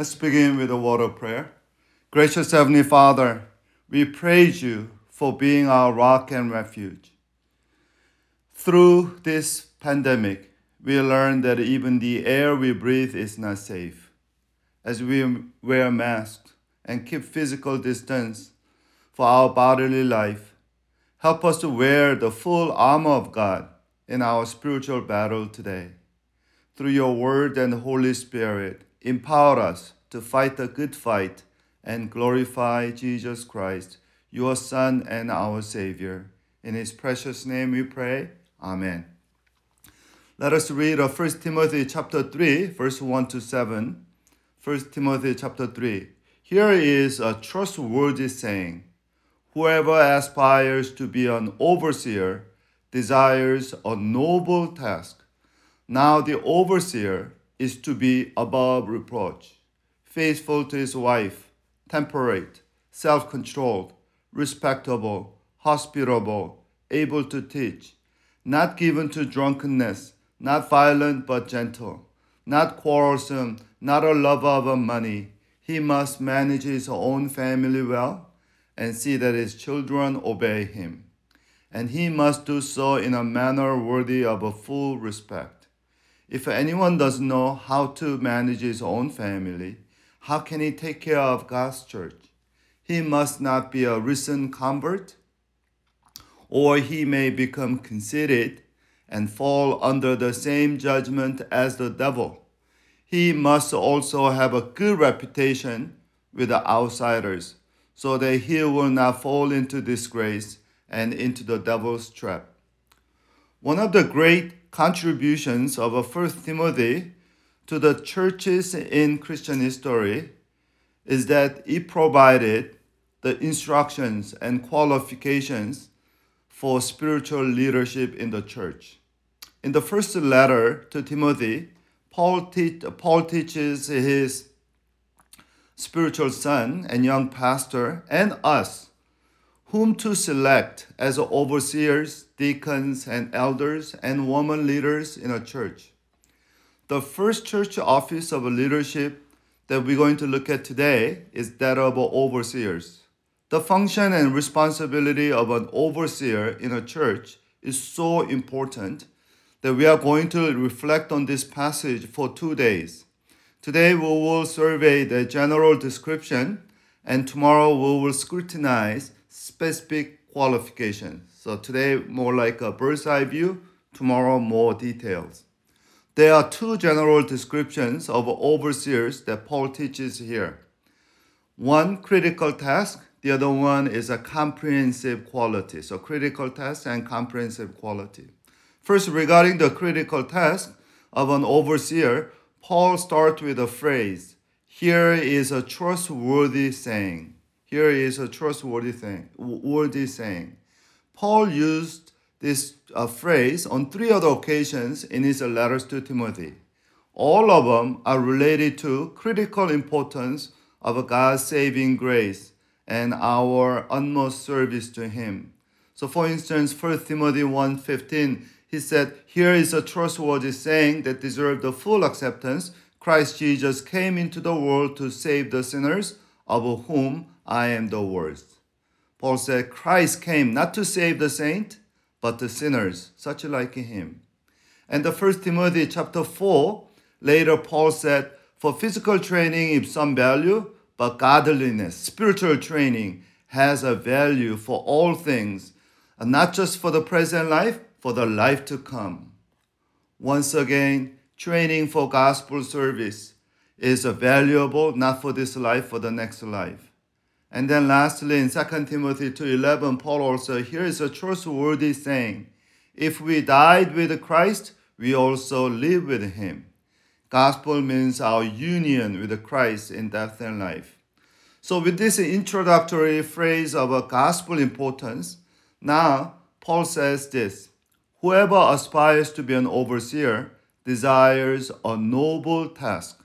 Let's begin with a word of prayer. Gracious Heavenly Father, we praise you for being our rock and refuge. Through this pandemic, we learned that even the air we breathe is not safe. As we wear masks and keep physical distance for our bodily life, help us to wear the full armor of God in our spiritual battle today. Through your word and the Holy Spirit, empower us to fight the good fight and glorify Jesus Christ, your Son and our Savior. In his precious name we pray. Amen. Let us read 1 Timothy chapter 3, verse 1 to 7. 1 Timothy chapter 3. Here is a trustworthy saying. Whoever aspires to be an overseer desires a noble task. Now the overseer is to be above reproach, faithful to his wife, temperate, self-controlled, respectable, hospitable, able to teach, not given to drunkenness, not violent but gentle, not quarrelsome, not a lover of money. He must manage his own family well and see that his children obey him. And he must do so in a manner worthy of a full respect. If anyone doesn't know how to manage his own family, how can he take care of God's church? He must not be a recent convert, or he may become conceited and fall under the same judgment as the devil. He must also have a good reputation with the outsiders, so that he will not fall into disgrace and into the devil's trap. One of the great contributions of 1 Timothy to the churches in Christian history is that it provided the instructions and qualifications for spiritual leadership in the church. In the first letter to Timothy, Paul teaches his spiritual son and young pastor and us whom to select as overseers, deacons, and elders, and woman leaders in a church. The first church office of leadership that we're going to look at today is that of overseers. The function and responsibility of an overseer in a church is so important that we are going to reflect on this passage for 2 days. Today we will survey the general description, and tomorrow we will scrutinize specific qualifications. So today, more like a bird's eye view, tomorrow, more details. There are 2 general descriptions of overseers that Paul teaches here. One, critical task. The other one is a comprehensive quality. So critical task and comprehensive quality. First, regarding the critical task of an overseer, Paul starts with a phrase, here is a trustworthy saying. Here is a trustworthy saying. Paul used this phrase on 3 other occasions in his letters to Timothy. All of them are related to critical importance of God's saving grace and our utmost service to him. So for instance, 1 Timothy 1:15, he said, here is a trustworthy saying that deserves the full acceptance. Christ Jesus came into the world to save the sinners, of whom I am the worst. Paul said, Christ came not to save the saint, but the sinners, such like him. And the 1 Timothy chapter 4, later Paul said, for physical training is some value, but godliness, spiritual training, has a value for all things, and not just for the present life, for the life to come. Once again, training for gospel service is valuable, not for this life, for the next life. And then lastly, in 2 Timothy 2:11, Paul also, here is a trustworthy saying, if we died with Christ, we also live with him. Gospel means our union with Christ in death and life. So with this introductory phrase of a gospel importance, now Paul says this, whoever aspires to be an overseer desires a noble task.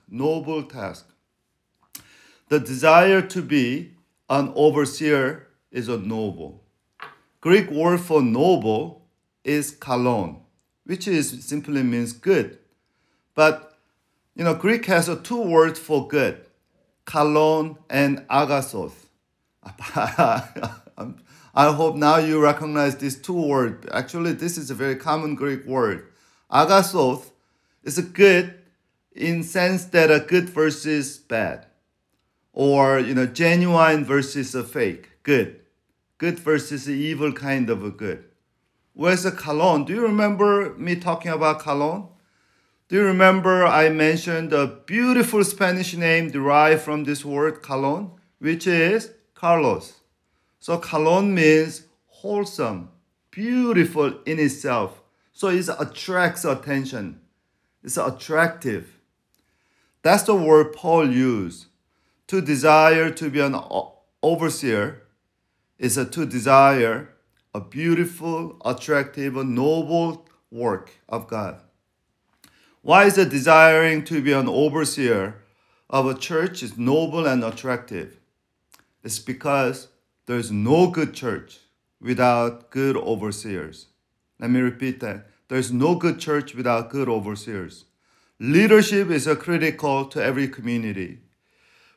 The desire to be an overseer is a noble. Greek word for noble is kalon, which is simply means good. But, Greek has 2 words for good. Calon, and agathos. I hope now you recognize these two words. Actually, this is a very common Greek word. Agathos is good in sense that a good versus bad, or genuine versus a fake good. Good versus evil kind of a good. Where's a kalon? Do you remember me talking about kalon? Do you remember I mentioned a beautiful Spanish name derived from this word kalon, which is Carlos? So kalon means wholesome, beautiful in itself. So it attracts attention. It's attractive. That's the word Paul used. To desire to be an overseer is to desire a beautiful, attractive, noble work of God. Why is the desiring to be an overseer of a church is noble and attractive? It's because there is no good church without good overseers. Let me repeat that. There is no good church without good overseers. Leadership is critical to every community.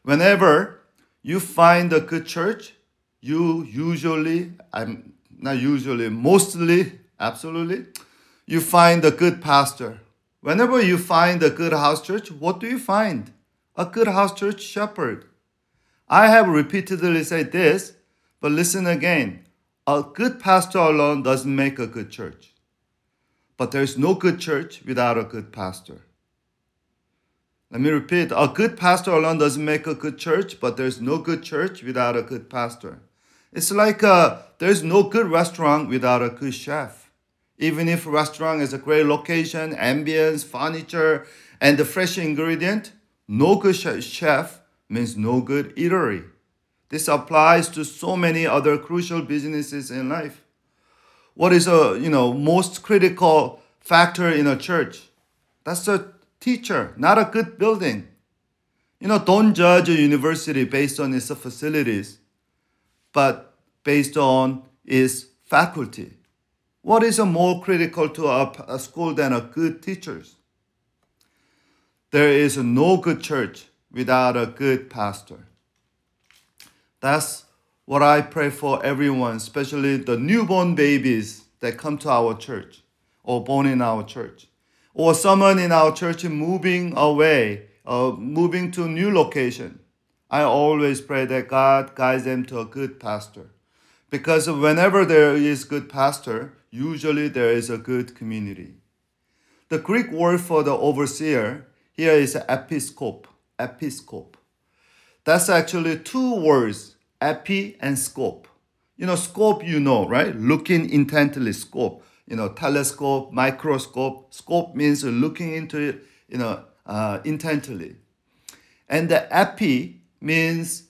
Whenever you find a good church, you usually, I'm not usually, mostly, absolutely, you find a good pastor. Whenever you find a good house church, what do you find? A good house church shepherd. I have repeatedly said this, but listen again. A good pastor alone doesn't make a good church. But there's no good church without a good pastor. Let me repeat. A good pastor alone doesn't make a good church, but there's no good church without a good pastor. It's like there's no good restaurant without a good chef. Even if restaurant is a great location, ambience, furniture, and the fresh ingredient, no good chef means no good eatery. This applies to so many other crucial businesses in life. What is most critical factor in a church? That's a teacher, not a good building. Don't judge a university based on its facilities, but based on its faculty. What is more critical to a school than a good teachers? There is no good church without a good pastor. That's what I pray for everyone, especially the newborn babies that come to our church or born in our church. Or someone in our church moving away, moving to a new location. I always pray that God guides them to a good pastor. Because whenever there is good pastor, usually there is a good community. The Greek word for the overseer here is episcope. That's actually two words, epi and scope. Scope right? Looking intently, scope. Telescope, microscope. Scope means looking into it, intently. And the epi means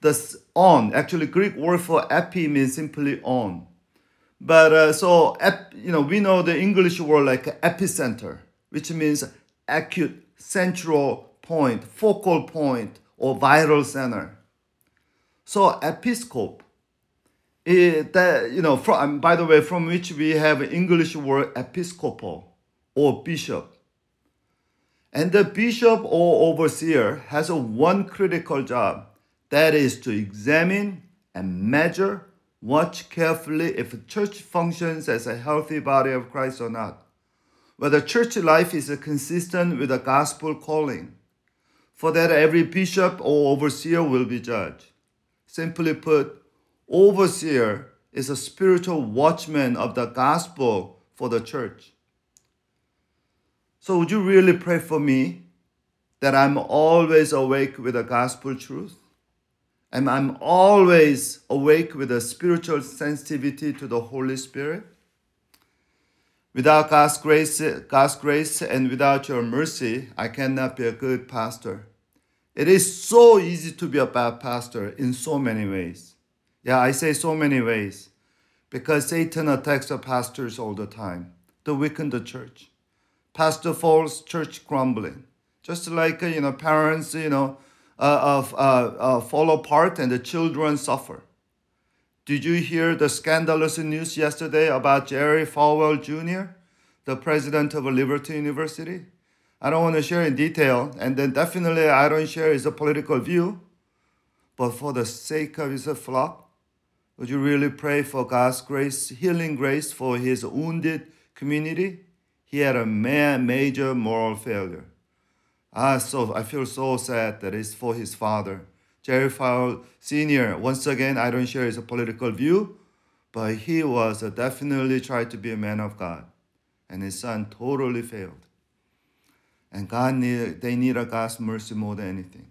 the on. Actually, Greek word for epi means simply on. But we know the English word like epicenter, which means acute, central point, focal point, or viral center. So episcope, by the way, from which we have English word episcopal or bishop. And the bishop or overseer has one critical job, that is to examine and measure, watch carefully if a church functions as a healthy body of Christ or not, whether church life is consistent with the gospel calling. For that, every bishop or overseer will be judged. Simply put, overseer is a spiritual watchman of the gospel for the church. So would you really pray for me that I'm always awake with the gospel truth? And I'm always awake with a spiritual sensitivity to the Holy Spirit? Without God's grace and without your mercy, I cannot be a good pastor. It is so easy to be a bad pastor in so many ways. Yeah, I say so many ways because Satan attacks the pastors all the time to weaken the church. Pastor falls, church crumbling. Just like parents, fall apart and the children suffer. Did you hear the scandalous news yesterday about Jerry Falwell Jr., the president of Liberty University? I don't want to share in detail, and then definitely I don't share his political view. but for the sake of his flock. Would you really pray for God's grace, healing grace for his wounded community? He had a major moral failure. I feel so sad that it's for his father. Jerry Falwell Sr., once again, I don't share his political view, but he was definitely trying to be a man of God, and his son totally failed. And they need God's mercy more than anything.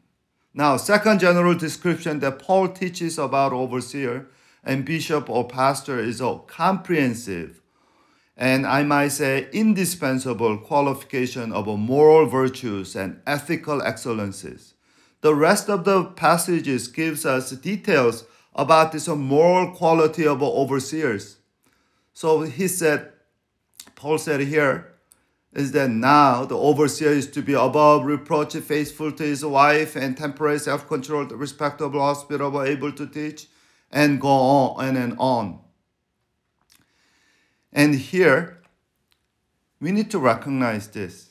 Now, second general description that Paul teaches about overseer and bishop or pastor is a comprehensive, and I might say indispensable qualification of moral virtues and ethical excellences. The rest of the passages gives us details about this moral quality of overseers. So Paul said here, is that now the overseer is to be above reproach, faithful to his wife, and temperate, self-controlled, respectable, hospitable, able to teach, and go on and on. And here, we need to recognize this.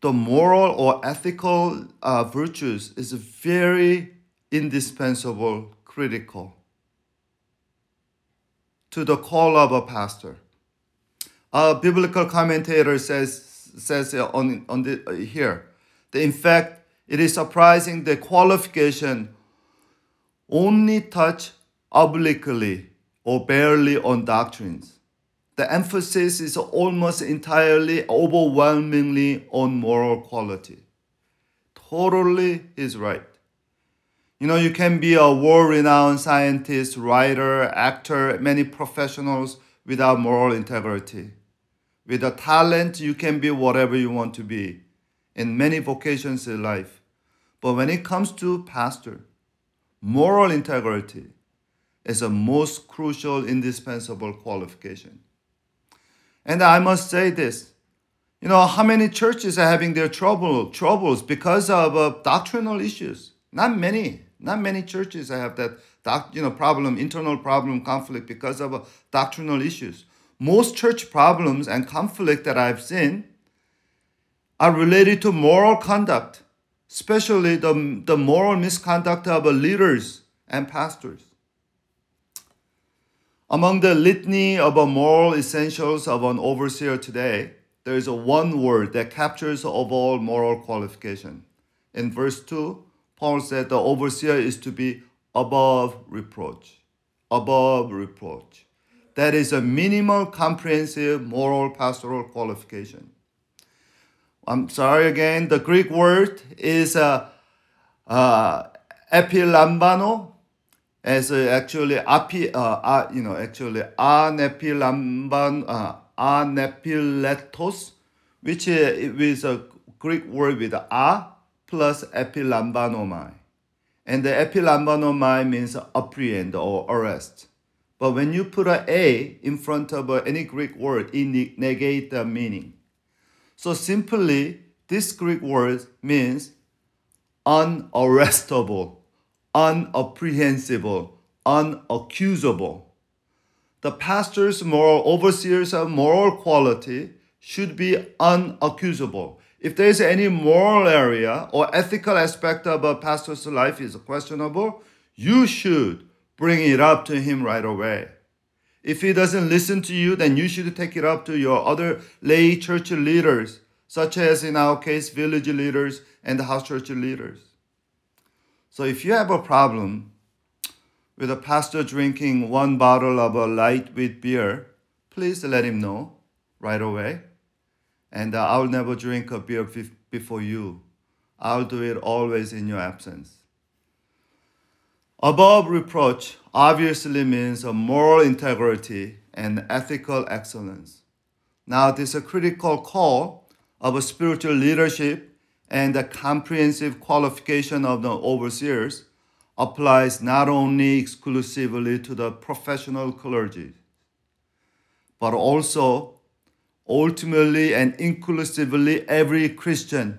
The moral or ethical virtues is very indispensable, critical to the call of a pastor. A biblical commentator says here, that in fact, it is surprising the qualification only touch obliquely or barely on doctrines. The emphasis is almost entirely, overwhelmingly on moral quality. Totally is right. You can be a world-renowned scientist, writer, actor, many professionals without moral integrity. With a talent, you can be whatever you want to be in many vocations in life. But when it comes to pastor, moral integrity is a most crucial, indispensable qualification. And I must say this, how many churches are having their troubles because of doctrinal issues? Not many churches have that internal problem, conflict because of doctrinal issues. Most church problems and conflict that I've seen are related to moral conduct, especially the moral misconduct of leaders and pastors. Among the litany of moral essentials of an overseer today, there is one word that captures all moral qualification. In verse 2, Paul said the overseer is to be above reproach. Above reproach. That is a minimal, comprehensive moral pastoral qualification. I'm sorry again, the Greek word is epilambano, as actually anepiletos, which is a Greek word with a plus epilambanomai. And the epilambanomai means apprehend or arrest. But when you put an A in front of any Greek word, it negates the meaning. So simply, this Greek word means unarrestable, unapprehensible, unaccusable. The pastor's moral, overseer's moral quality should be unaccusable. If there is any moral area or ethical aspect of a pastor's life is questionable, you should bring it up to him right away. If he doesn't listen to you, then you should take it up to your other lay church leaders, such as in our case, village leaders and the house church leaders. So if you have a problem with a pastor drinking one bottle of a light wheat beer, please let him know right away. And I'll never drink a beer before you. I'll do it always in your absence. Above reproach obviously means a moral integrity and ethical excellence. Now, this is a critical call of a spiritual leadership, and the comprehensive qualification of the overseers applies not only exclusively to the professional clergy, but also ultimately and inclusively every Christian.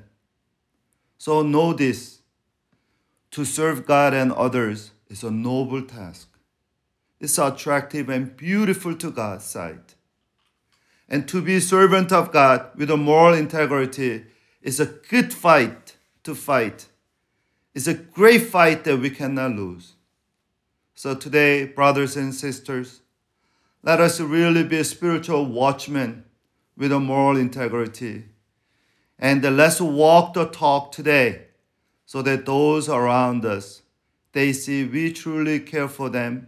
So know this, to serve God and others is a noble task. It's attractive and beautiful to God's sight. And to be a servant of God with a moral integrity is a good fight to fight. It's a great fight that we cannot lose. So today, brothers and sisters, let us really be spiritual watchmen with a moral integrity. And let's walk the talk today so that those around us, they see we truly care for them,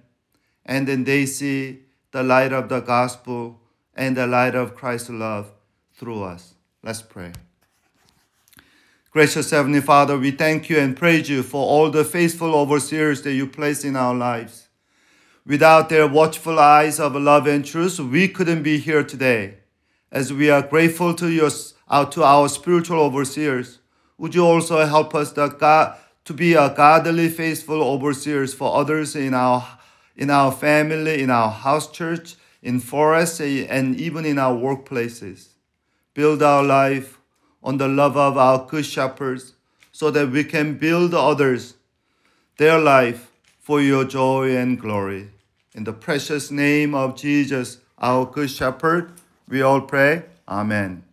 and then they see the light of the gospel and the light of Christ's love through us. Let's pray. Gracious Heavenly Father, we thank you and praise you for all the faithful overseers that you place in our lives. Without their watchful eyes of love and truth, we couldn't be here today. As we are grateful to our spiritual overseers, would you also help us to be a godly, faithful overseers for others in our family, in our house church, in forests, and even in our workplaces. Build our life on the love of our good shepherds so that we can build others, their life, for your joy and glory. In the precious name of Jesus, our good shepherd, we all pray. Amen.